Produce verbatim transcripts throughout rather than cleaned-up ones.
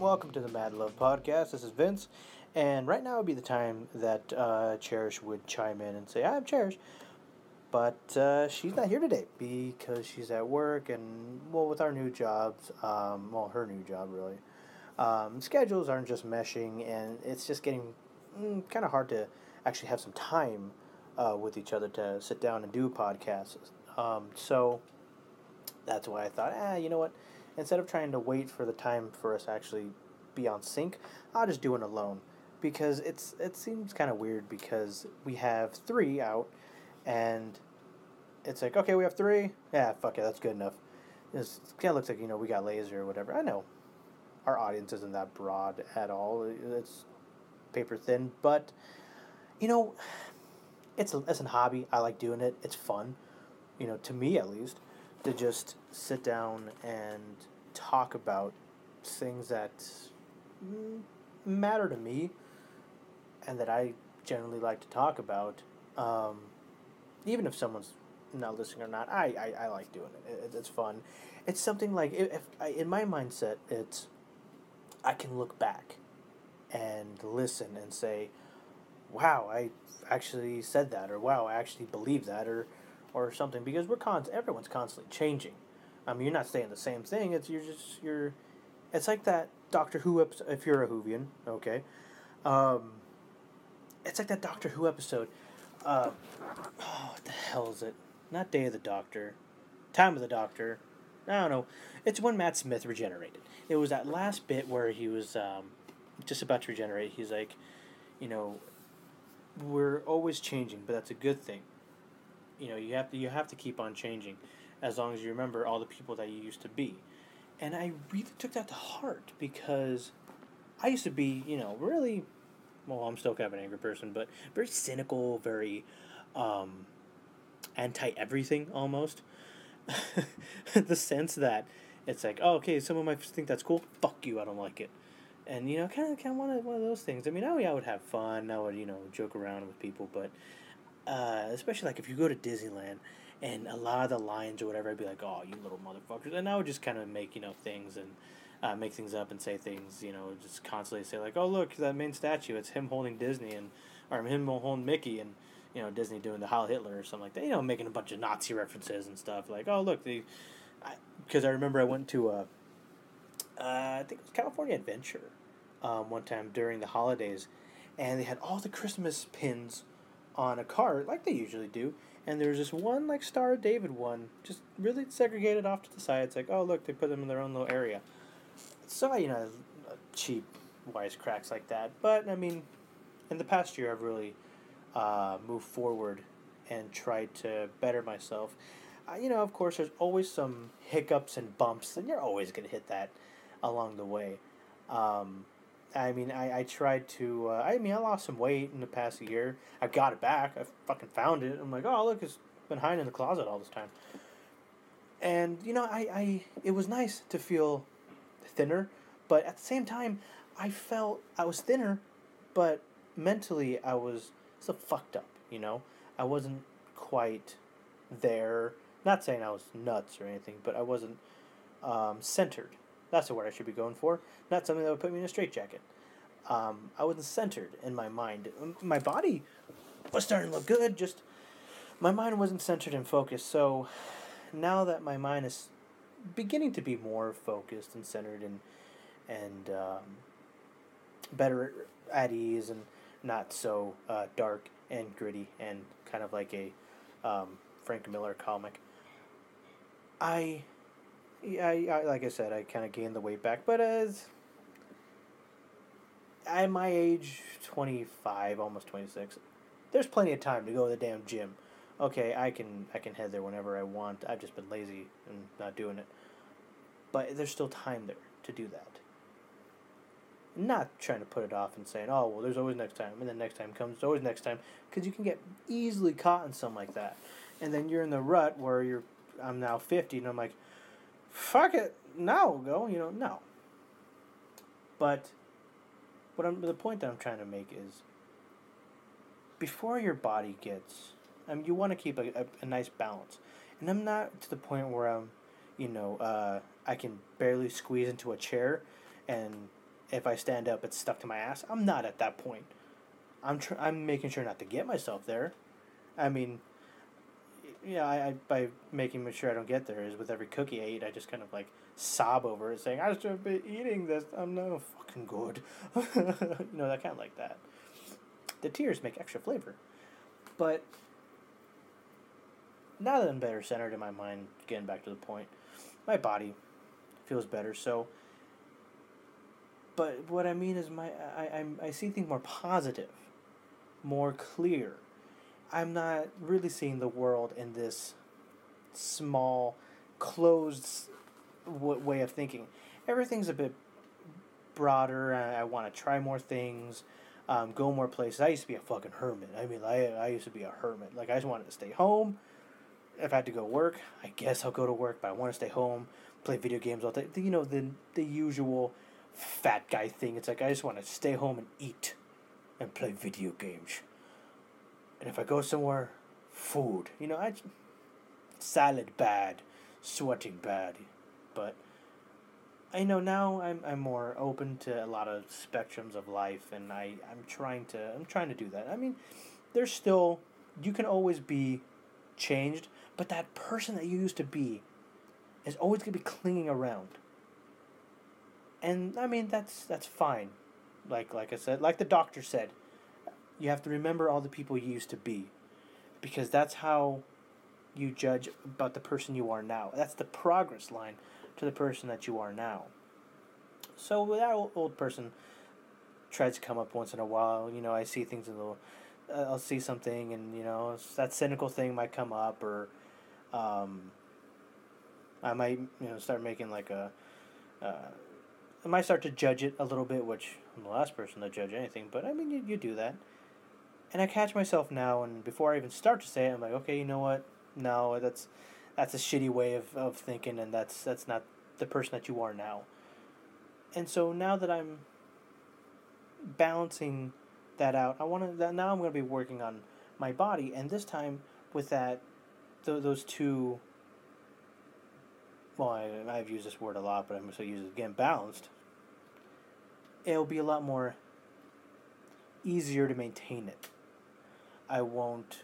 Welcome to the Mad Love Podcast. This is Vince, and right now would be the time that uh, Cherish would chime in and say, I'm Cherish, but uh, she's not here today because she's at work, and, well, with our new jobs, um, well, her new job, really, um, schedules aren't just meshing, and it's just getting mm, kind of hard to actually have some time uh, with each other to sit down and do podcasts. Um, so that's why I thought, ah, you know what? Instead of trying to wait for the time for us to actually be on sync, I'll just do it alone. Because it's it seems kind of weird because we have three out, and it's like, okay, we have three? Yeah, fuck it, that's good enough. It kind of looks like, you know, we got lazy or whatever. I know our audience isn't that broad at all. It's paper thin, but, you know, it's a, it's a hobby. I like doing it. It's fun, you know, to me at least. To just sit down and talk about things that matter to me and that I generally like to talk about. Um, even if someone's not listening or not, I, I, I like doing it. it. It's fun. It's something like, if I, in my mindset, it's I can look back and listen and say, wow, I actually said that, or wow, I actually believe that, or or something, because we're cons. Everyone's constantly changing. I mean, you're not saying the same thing. It's you're just you're. It's like that Doctor Who episode. If you're a Whovian, okay. Um, it's like that Doctor Who episode. Uh, oh, what the hell is it? Not Day of the Doctor, Time of the Doctor. I don't know. It's when Matt Smith regenerated. It was that last bit where he was um, just about to regenerate. He's like, you know, we're always changing, but that's a good thing. You know, you have to you have to keep on changing as long as you remember all the people that you used to be. And I really took that to heart because I used to be, you know, really, well, I'm still kind of an angry person, but very cynical, very um, anti-everything almost. The sense that it's like, oh, okay, someone might think that's cool. Fuck you, I don't like it. And, you know, kind of kind of one of, one of those things. I mean, I would, I would have fun. I would, you know, joke around with people, but... Uh, especially, like, if you go to Disneyland and a lot of the lines or whatever, I'd be like, oh, you little motherfuckers. And I would just kind of make, you know, things and uh, make things up and say things, you know, just constantly say, like, oh, look, that main statue, it's him holding Disney and, or him holding Mickey and, you know, Disney doing the Heil Hitler or something like that. You know, making a bunch of Nazi references and stuff. Like, oh, look, the, because I, I remember I went to, a, uh, I think it was California Adventure um, one time during the holidays, and they had all the Christmas pins on a cart, like they usually do, and there's this one, like, Star of David one, just really segregated off to the side. It's like, oh, look, they put them in their own little area. So, you know, cheap wisecracks like that. But, I mean, in the past year, I've really uh, moved forward and tried to better myself. Uh, you know, of course, there's always some hiccups and bumps, and you're always going to hit that along the way. Um... I mean, I, I tried to, uh, I mean, I lost some weight in the past year. I got it back. I fucking found it. I'm like, oh, look, it's been hiding in the closet all this time. And, you know, I, I, it was nice to feel thinner, but at the same time, I felt I was thinner, but mentally I was so fucked up, you know? I wasn't quite there. Not saying I was nuts or anything, but I wasn't um, centered. That's the word I should be going for. Not something that would put me in a straitjacket. Um, I wasn't centered in my mind. My body was starting to look good, just my mind wasn't centered and focused. So now that my mind is beginning to be more focused and centered and and um, better at ease and not so uh, dark and gritty and kind of like a um, Frank Miller comic, I... Yeah, I, I, like I said, I kind of gained the weight back, but as at my age, twenty-five, almost twenty-six, there's plenty of time to go to the damn gym. Okay, I can I can head there whenever I want. I've just been lazy and not doing it. But there's still time there to do that. I'm not trying to put it off and saying, oh, well, there's always next time, and then next time comes, there's always next time, because you can get easily caught in something like that. And then you're in the rut where you're, I'm now fifty, and I'm like, fuck it, now we'll go, you know, no. But what I'm the point that I'm trying to make is before your body gets, I mean, you want to keep a, a, a nice balance. And I'm not to the point where I'm, you know, uh, I can barely squeeze into a chair and if I stand up, it's stuck to my ass. I'm not at that point. I'm tr- I'm making sure not to get myself there. I mean, yeah, I, I by making sure I don't get there is with every cookie I eat, I just kind of like sob over it, saying I shouldn't be eating this. I'm not fucking good. You know, that kind of like that. The tears make extra flavor, but now that I'm better centered in my mind, getting back to the point, my body feels better. So. But what I mean is my I, I, I see things more positive, more clear. I'm not really seeing the world in this small, closed w- way of thinking. Everything's a bit broader. I, I want to try more things, um, go more places. I used to be a fucking hermit. I mean, I, I used to be a hermit. Like, I just wanted to stay home. If I had to go work, I guess I'll go to work. But I want to stay home, play video games all day. You know, the the usual fat guy thing. It's like, I just want to stay home and eat and play video games. And if I go somewhere, food. You know, I salad bad, sweating bad. But I know now I'm I'm more open to a lot of spectrums of life, and I, I'm trying to I'm trying to do that. I mean, there's still, you can always be changed, but that person that you used to be is always going to be clinging around. And, I mean, that's that's fine. Like like I said, like the doctor said, you have to remember all the people you used to be. Because that's how you judge about the person you are now. That's the progress line to the person that you are now. So that old person tries to come up once in a while. You know, I see things in the... Uh, I'll see something and, you know, that cynical thing might come up. Or um, I might, you know, start making like a... Uh, I might start to judge it a little bit, which I'm the last person to judge anything, but I mean, you, you do that. And I catch myself now, and before I even start to say it, I'm like, okay, you know what? No, that's that's a shitty way of, of thinking, and that's that's not the person that you are now. And so now that I'm balancing that out, I want to. Now I'm going to be working on my body, and this time with that, th- those two... Well, I, I've used this word a lot, but I'm going to use it again, balanced. It'll be a lot more easier to maintain it. I won't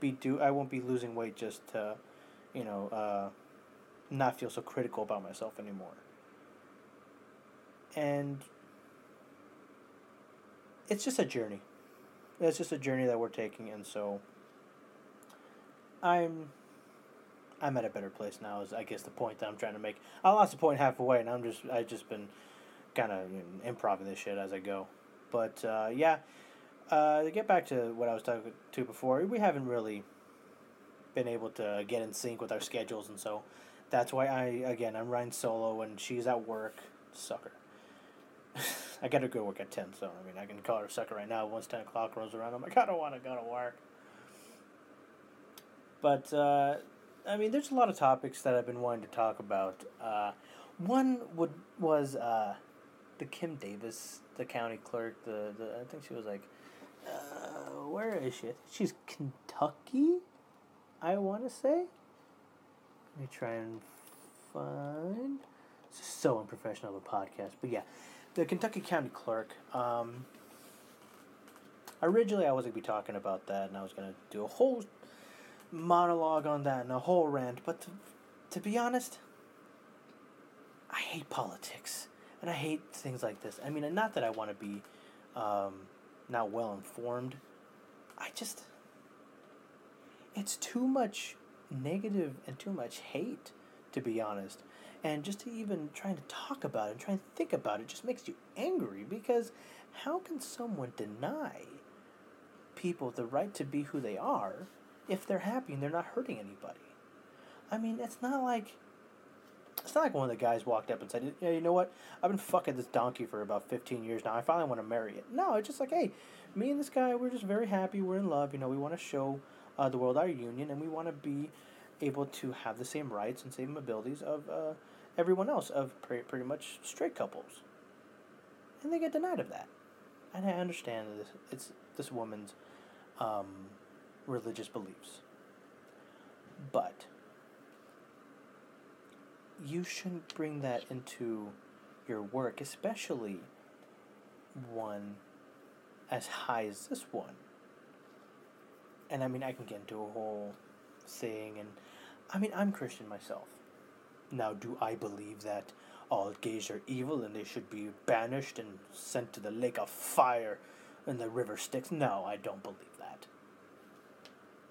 be do. I won't be losing weight just to, you know, uh, not feel so critical about myself anymore. And it's just a journey. It's just a journey that we're taking, and so I'm... I'm at a better place now, is I guess the point that I'm trying to make. I lost the point halfway, and I'm just I've just been kind of you know, improvising this shit as I go. But uh, yeah, uh, to get back to what I was talking to before, we haven't really been able to get in sync with our schedules, and so that's why I again I'm running solo, and she's at work. Sucker. I got her to go work at ten, so I mean I can call her a sucker right now. Once ten o'clock rolls around, I'm like, I don't want to go to work. But. Uh, I mean, there's a lot of topics that I've been wanting to talk about. Uh, one would was uh, the Kim Davis, the county clerk. The, the I think she was like, uh, where is she? I think she's Kentucky, I want to say. Let me try and find. This is so unprofessional of a podcast, but yeah, the Kentucky county clerk. Um, originally, I was going to be talking about that, and I was going to do a whole monologue on that and a whole rant, but to, to be honest, I hate politics, and I hate things like this. I mean, not that I want to be um, not well informed, I just, it's too much negative and too much hate, to be honest, and just to even trying to talk about it and try and think about it just makes you angry, because how can someone deny people the right to be who they are if they're happy and they're not hurting anybody? I mean, it's not like... It's not like one of the guys walked up and said, yeah, you know what? I've been fucking this donkey for about fifteen years now. I finally want to marry it. No, it's just like, hey, me and this guy, we're just very happy. We're in love. You know, we want to show uh, the world our union, and we want to be able to have the same rights and same abilities of uh, everyone else, of pre- pretty much straight couples. And they get denied of that. And I understand that this, it's this woman's... Um, religious beliefs. But you shouldn't bring that into your work, especially one as high as this one. And I mean, I can get into a whole thing, and I mean, I'm Christian myself. Now, do I believe that all gays are evil and they should be banished and sent to the lake of fire and the river Styx? No, I don't believe that.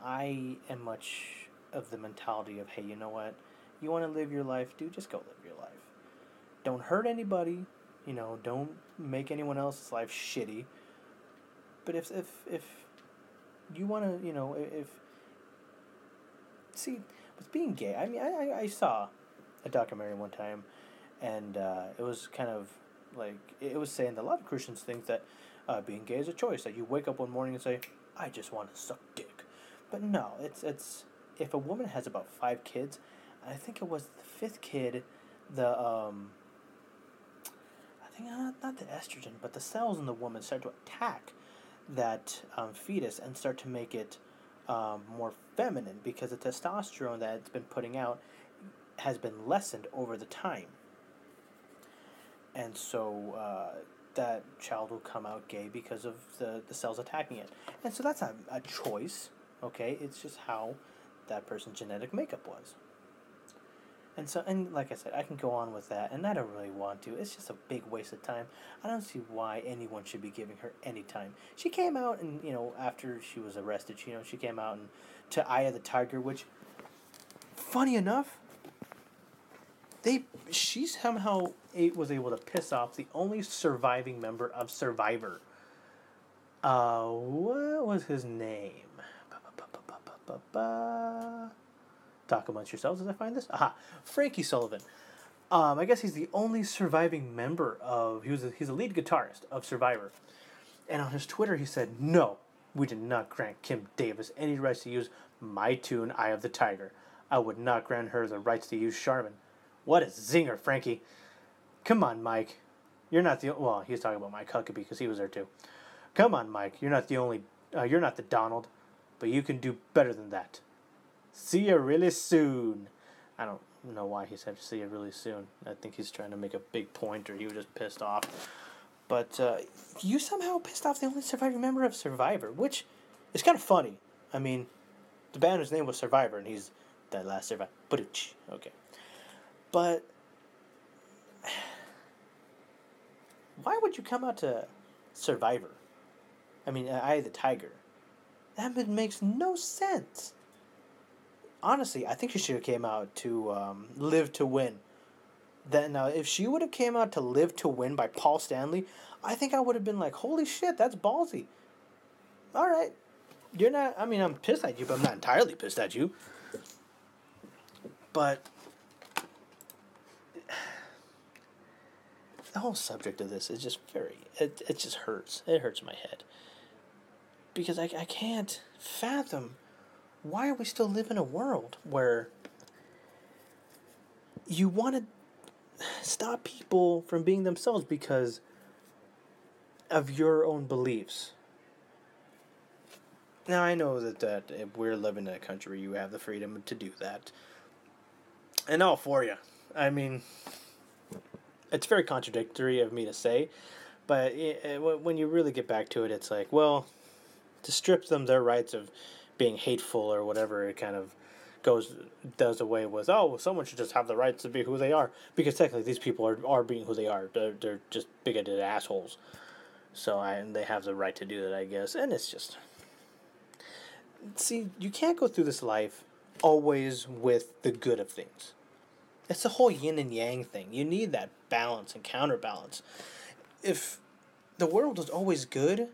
I am much of the mentality of, hey, you know what? You want to live your life, dude, just go live your life. Don't hurt anybody, you know, don't make anyone else's life shitty. But if if if you want to, you know, if... See, with being gay, I mean, I, I, I saw a documentary one time, and uh, it was kind of like, it was saying that a lot of Christians think that uh, being gay is a choice, that you wake up one morning and say, I just want to suck dick. But no, it's, it's if a woman has about five kids, I think it was the fifth kid, the, um, I think not, not the estrogen, but the cells in the woman start to attack that um, fetus and start to make it um, more feminine, because the testosterone that it's been putting out has been lessened over the time. And so uh, that child will come out gay because of the, the cells attacking it. And so that's not a choice, okay? It's just how that person's genetic makeup was. And so, and like I said, I can go on with that, and I don't really want to. It's just a big waste of time. I don't see why anyone should be giving her any time. She came out and, you know, after she was arrested, she, you know, she came out and to Eye of the Tiger, which, funny enough, they she somehow was able to piss off the only surviving member of Survivor. Uh, what was his name? Ba-ba-ba-ba-ba-ba-ba. Talk amongst yourselves as I find this. Aha, Frankie Sullivan. Um, I guess he's the only surviving member of, he was a, he's a lead guitarist of Survivor. And on his Twitter he said, no, we did not grant Kim Davis any rights to use my tune, Eye of the Tiger. I would not grant her the rights to use Charmin. What a zinger, Frankie. Come on, Mike. You're not the, well, he's talking about Mike Huckabee because he was there too. Come on, Mike. You're not the only, uh, you're not the Donald, but you can do better than that. See you really soon. I don't know why he said see you really soon. I think he's trying to make a big point, or he was just pissed off. But uh, you somehow pissed off the only surviving member of Survivor, which is kind of funny. I mean, the band's name was Survivor, and he's that last survivor. Okay. But why would you come out to Survivor? I mean, Eye of the Tiger. That makes no sense. Honestly, I think she should have came out to um, Live to Win. Then, now, if she would have came out to Live to Win by Paul Stanley, I think I would have been like, holy shit, that's ballsy. All right. You're not, I mean, I'm pissed at you, but I'm not entirely pissed at you. But the whole subject of this is just very, it, it just hurts. It hurts my head. Because I, I can't fathom why are we still living in a world where you want to stop people from being themselves because of your own beliefs? Now, I know that, that if we're living in a country where you have the freedom to do that. And all for you. I mean, it's very contradictory of me to say, but it, it, when you really get back to it, it's like, well, to strip them their rights of being hateful or whatever, it kind of goes does away with, oh, well, someone should just have the rights to be who they are, because technically these people are, are being who they are. They're, they're just bigoted assholes. So I, and they have the right to do that, I guess. And it's just, see, you can't go through this life always with the good of things. It's the whole yin and yang thing. You need that balance and counterbalance. If the world was always good,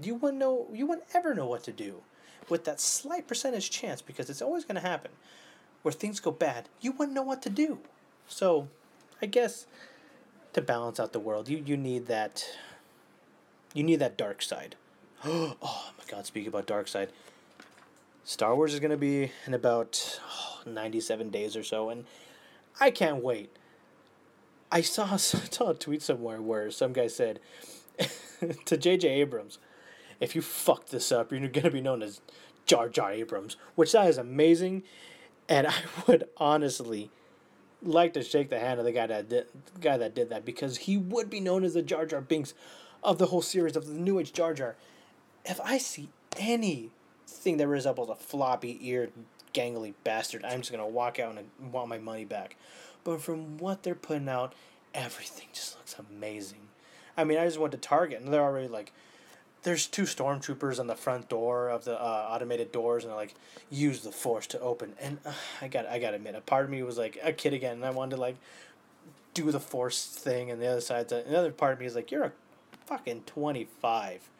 You wouldn't know. You wouldn't ever know what to do, with that slight percentage chance, because it's always going to happen, where things go bad. You wouldn't know what to do. So, I guess, to balance out the world, you, you need that. You need that dark side. Oh my God! Speaking about dark side, Star Wars is going to be in about oh, ninety-seven days or so, and I can't wait. I saw, saw a tweet somewhere where some guy said to J J. Abrams, if you fuck this up, you're going to be known as Jar Jar Abrams, which that is amazing, and I would honestly like to shake the hand of the guy that did, the guy that did that, because he would be known as the Jar Jar Binks of the whole series of the New Age Jar Jar. If I see anything that resembles a floppy-eared, gangly bastard, I'm just going to walk out and want my money back. But from what they're putting out, everything just looks amazing. I mean, I just went to Target, and they're already like, there's two stormtroopers on the front door of the uh, automated doors, and they're like, use the force to open. And uh, I got I got to admit, a part of me was like a kid again, and I wanted to like do the force thing, and the other side, the another part of me is like, you're a fucking twenty-five.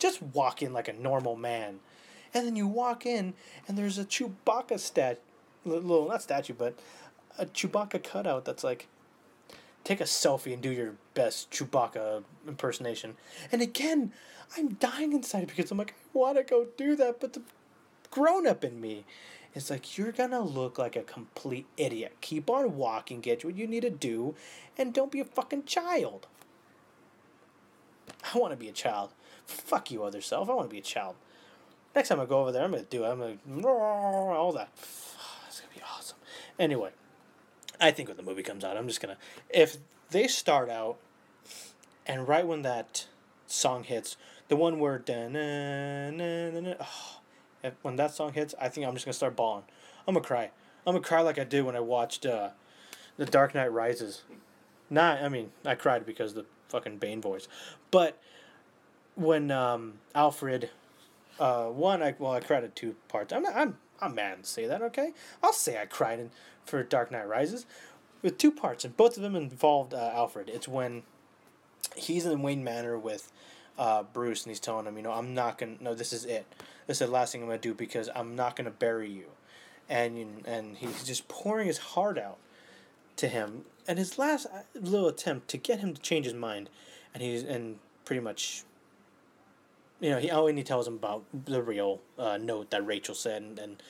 Just walk in like a normal man. And then you walk in, and there's a Chewbacca stat, little not statue, but a Chewbacca cutout that's like, take a selfie and do your best Chewbacca impersonation. And again, I'm dying inside because I'm like, I want to go do that, but the grown-up in me is like, you're going to look like a complete idiot. Keep on walking, get what you need to do, and don't be a fucking child. I want to be a child. Fuck you, other self. I want to be a child. Next time I go over there, I'm going to do it. I'm going to... all that. That's going to be awesome. Anyway. I think when the movie comes out, I'm just going to... If they start out, and right when that song hits, the one where... Oh, when that song hits, I think I'm just going to start bawling. I'm going to cry. I'm going to cry like I did when I watched uh, The Dark Knight Rises. Not, I mean, I cried because of the fucking Bane voice. But when um, Alfred... Uh, one, I well, I cried at two parts. I'm not... I'm, I'm mad to say that, okay? I'll say I cried in, for Dark Knight Rises with two parts, and both of them involved uh, Alfred. It's when he's in Wayne Manor with uh, Bruce, and he's telling him, you know, I'm not going to, no, this is it. This is the last thing I'm going to do because I'm not going to bury you. And and he's just pouring his heart out to him. And his last little attempt to get him to change his mind, and he's and pretty much... You know, he oh, and he tells him about the real uh, note that Rachel said, and, and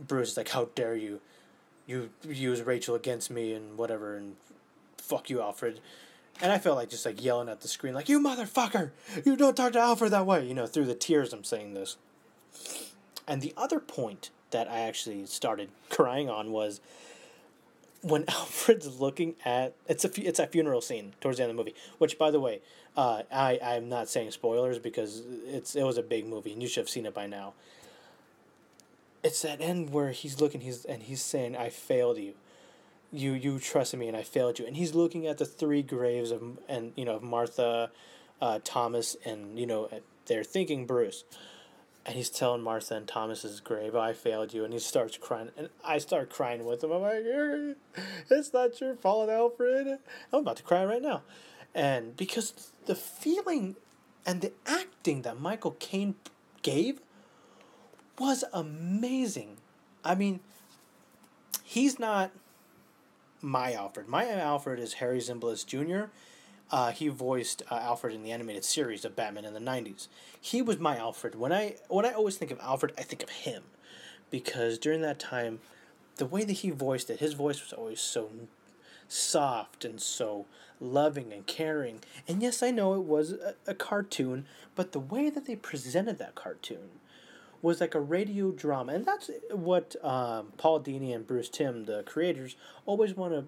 Bruce is like, how dare you? You use Rachel against me and whatever, and fuck you, Alfred. And I felt like just, like, yelling at the screen, like, you motherfucker! You don't talk to Alfred that way! You know, through the tears I'm saying this. And the other point that I actually started crying on was when Alfred's looking at... It's a fu- it's a funeral scene towards the end of the movie. Which, by the way, uh, I, I'm not saying spoilers because it's it was a big movie and you should have seen it by now. It's that end where he's looking he's and he's saying, I failed you. You you trusted me and I failed you. And he's looking at the three graves of and you know of Martha, uh, Thomas, and you know they're thinking Bruce. And he's telling Martha and Thomas's grave, I failed you. And he starts crying. And I start crying with him. I'm like, it's not your fault, Alfred. I'm about to cry right now. And because the feeling and the acting that Michael Caine gave was amazing. I mean, he's not my Alfred. My Alfred is Harry Zimbalist Junior Uh, he voiced uh, Alfred in the animated series of Batman in the nineties. He was my Alfred. When I when I always think of Alfred, I think of him. Because during that time, the way that he voiced it, his voice was always so soft and so loving and caring. And yes, I know it was a, a cartoon, but the way that they presented that cartoon was like a radio drama. And that's what um, Paul Dini and Bruce Timm, the creators, always want to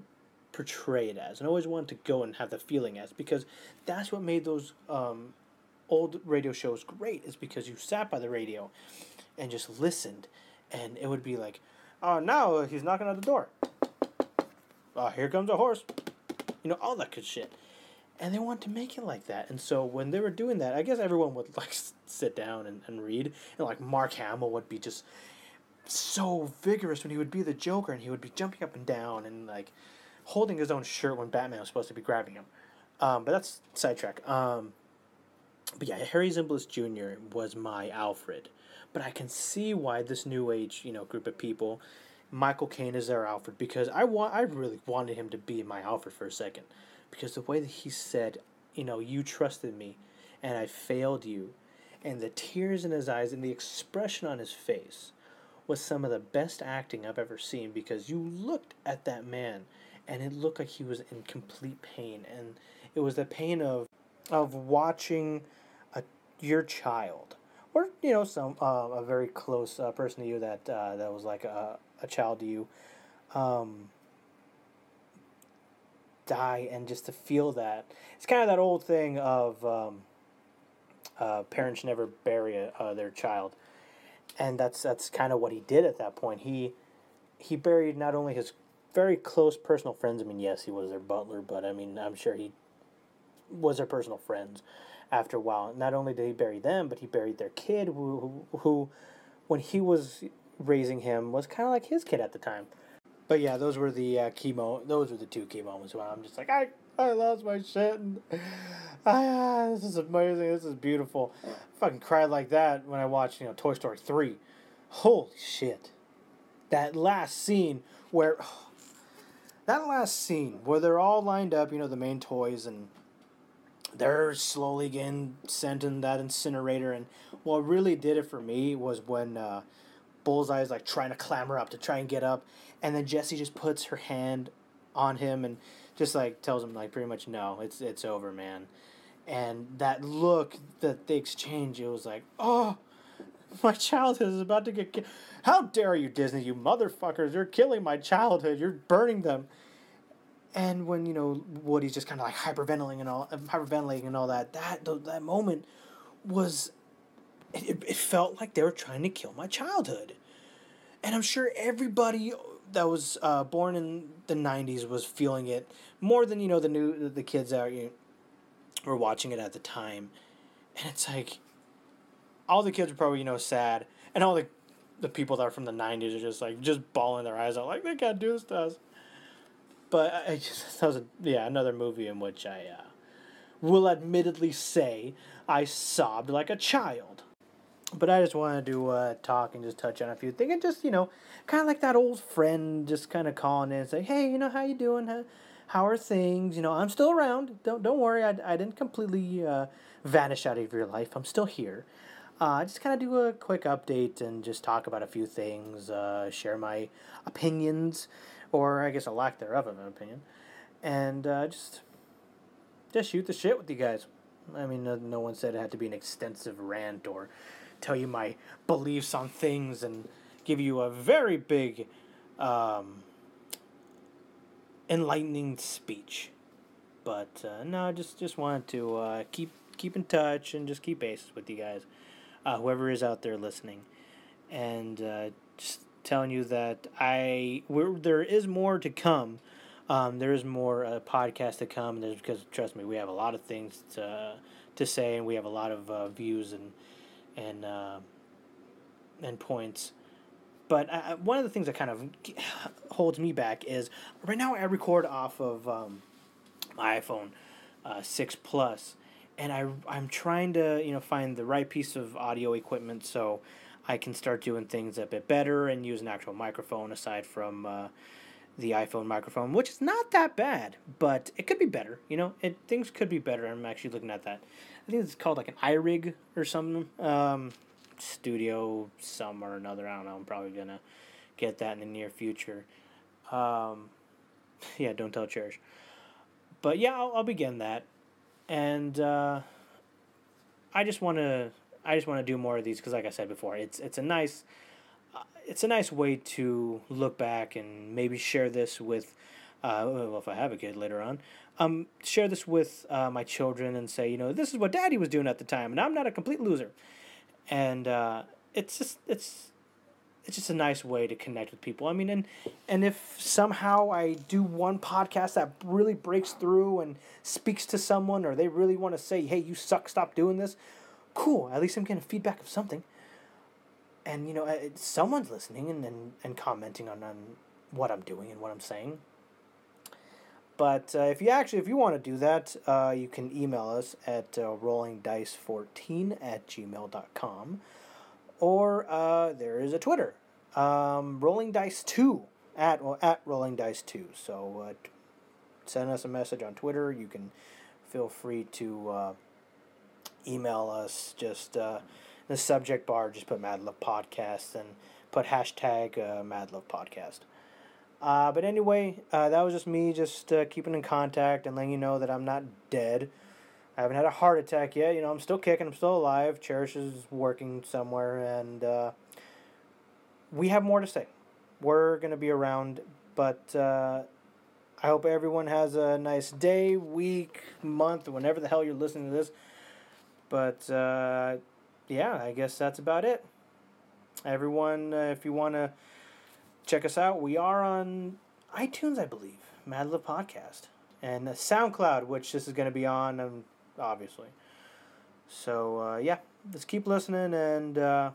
portray it as, and I always wanted to go and have the feeling as, because that's what made those um, old radio shows great, is because you sat by the radio and just listened, and it would be like, oh, now he's knocking on the door, oh, here comes a horse, you know, all that good shit. And they wanted to make it like that. And so when they were doing that, I guess everyone would like sit down and, and read, and like Mark Hamill would be just so vigorous when he would be the Joker, and he would be jumping up and down and like holding his own shirt when Batman was supposed to be grabbing him. Um, but that's sidetrack. Um, but yeah, Harry Zimbalist Junior was my Alfred. But I can see why this new age, you know, group of people, Michael Caine is their Alfred, because I wa- I really wanted him to be my Alfred for a second. Because the way that he said, you know, you trusted me, and I failed you, and the tears in his eyes and the expression on his face was some of the best acting I've ever seen, because you looked at that man, and it looked like he was in complete pain. And it was the pain of of watching a your child, or, you know, some uh, a very close uh, person to you that uh, that was like a, a child to you, um, die and just to feel that. It's kind of that old thing of um, uh, parents never bury a, uh, their child. And that's that's kind of what he did at that point. He he buried not only his very close personal friends. I mean, yes, he was their butler, but I mean, I'm sure he was their personal friends after a while. Not only did he bury them, but he buried their kid who, who, who when he was raising him, was kind of like his kid at the time. But yeah, those were the uh, key moments. Those were the two key moments where I'm just like, I, I lost my shit. And, ah, this is amazing. This is beautiful. I fucking cried like that when I watched, you know, Toy Story three. Holy shit! That last scene where, oh, that last scene where they're all lined up, you know, the main toys, and they're slowly getting sent in that incinerator. And what really did it for me was when uh, Bullseye is like trying to clamber up to try and get up. And then Jessie just puts her hand on him and just, like, tells him, like, pretty much, no, it's it's over, man. And that look that they exchange, it was like, oh, my childhood is about to get killed. How dare you, Disney, you motherfuckers. You're killing my childhood. You're burning them. And when, you know, Woody's just kind of, like, hyperventilating and all, hyperventilating and all that, that, that moment was, it, it felt like they were trying to kill my childhood. And I'm sure everybody that was uh, born in the nineties was feeling it more than, you know, the new the kids that you know, were watching it at the time. And it's like, all the kids are probably, you know, sad. And all the the people that are from the nineties are just, like, just bawling their eyes out, like, they can't do this to us. But I just, that was, a, yeah, another movie in which I uh, will admittedly say I sobbed like a child. But I just wanted to uh, talk and just touch on a few things. And just, you know, kind of like that old friend just kind of calling in and saying, hey, you know, how you doing? How, how are things? You know, I'm still around. Don't don't worry. I, I didn't completely uh, vanish out of your life. I'm still here. Uh, just kind of do a quick update and just talk about a few things. Uh, share my opinions, or I guess a lack thereof of an opinion. And uh, just just shoot the shit with you guys. I mean, no, no one said it had to be an extensive rant or tell you my beliefs on things and give you a very big um, enlightening speech. But uh, no, I just, just wanted to uh, keep keep in touch and just keep bases with you guys, uh, whoever is out there listening. And uh, just telling you that I we're, there is more to come. Um, there is more uh, podcasts to come, there's, because trust me, we have a lot of things to, to say, and we have a lot of uh, views and and uh, and points. But I, one of the things that kind of holds me back is, right now I record off of um, my iPhone uh, six Plus, and I, I'm trying to, you know, find the right piece of audio equipment so I can start doing things a bit better and use an actual microphone aside from uh, the iPhone microphone, which is not that bad, but it could be better, you know? It, things could be better. I'm actually looking at that. I think it's called like an iRig or something, um, studio some or another. I don't know. I'm probably going to get that in the near future. Um, yeah, don't tell Cherish. But yeah, I'll, I'll begin that. And uh, I just want to I just want to do more of these because, like I said before, it's it's a nice uh, it's a nice way to look back and maybe share this with uh, well, if I have a kid later on. Um, share this with uh, my children and say, you know, this is what Daddy was doing at the time, and I'm not a complete loser. And uh, it's just it's it's just a nice way to connect with people. I mean, and and if somehow I do one podcast that really breaks through and speaks to someone, or they really want to say, hey, you suck, stop doing this, cool. At least I'm getting feedback of something. And, you know, it, someone's listening and, and, and commenting on, on what I'm doing and what I'm saying. But uh, if you actually, if you want to do that, uh, you can email us at uh, rolling dice fourteen at gmail dot com. Or uh, there is a Twitter, um, Rolling Dice two, at, well, at Rolling Dice two. So uh, t- send us a message on Twitter. You can feel free to uh, email us. Just uh, in the subject bar, just put Mad Love Podcast and put hashtag uh, Mad Love Podcast. Uh, but anyway, uh, that was just me just uh, keeping in contact and letting you know that I'm not dead. I haven't had a heart attack yet. You know, I'm still kicking. I'm still alive. Cherish is working somewhere. And uh, we have more to say. We're going to be around. But uh, I hope everyone has a nice day, week, month, whenever the hell you're listening to this. But, uh, yeah, I guess that's about it. Everyone, uh, if you want to check us out, we are on iTunes, I believe, Mad Love Podcast, and SoundCloud, which this is going to be on, um, obviously. So, uh, yeah, just keep listening, and uh,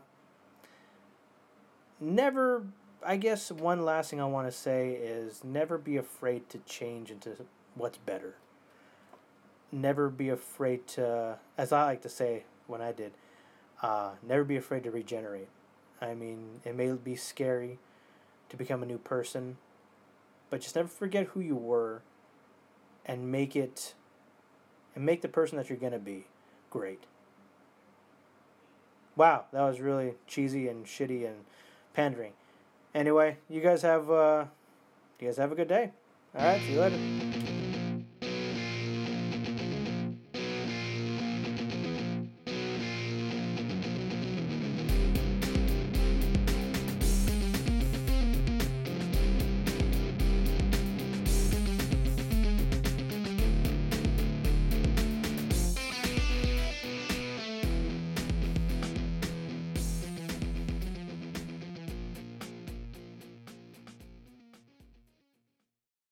never... I guess one last thing I want to say is never be afraid to change into what's better. Never be afraid to, as I like to say when I did, uh, never be afraid to regenerate. I mean, it may be scary to become a new person, but just never forget who you were and make it, and make the person that you're going to be great. Wow, that was really cheesy and shitty and pandering. Anyway, you guys have uh, you guys have a good day. All right, see you later.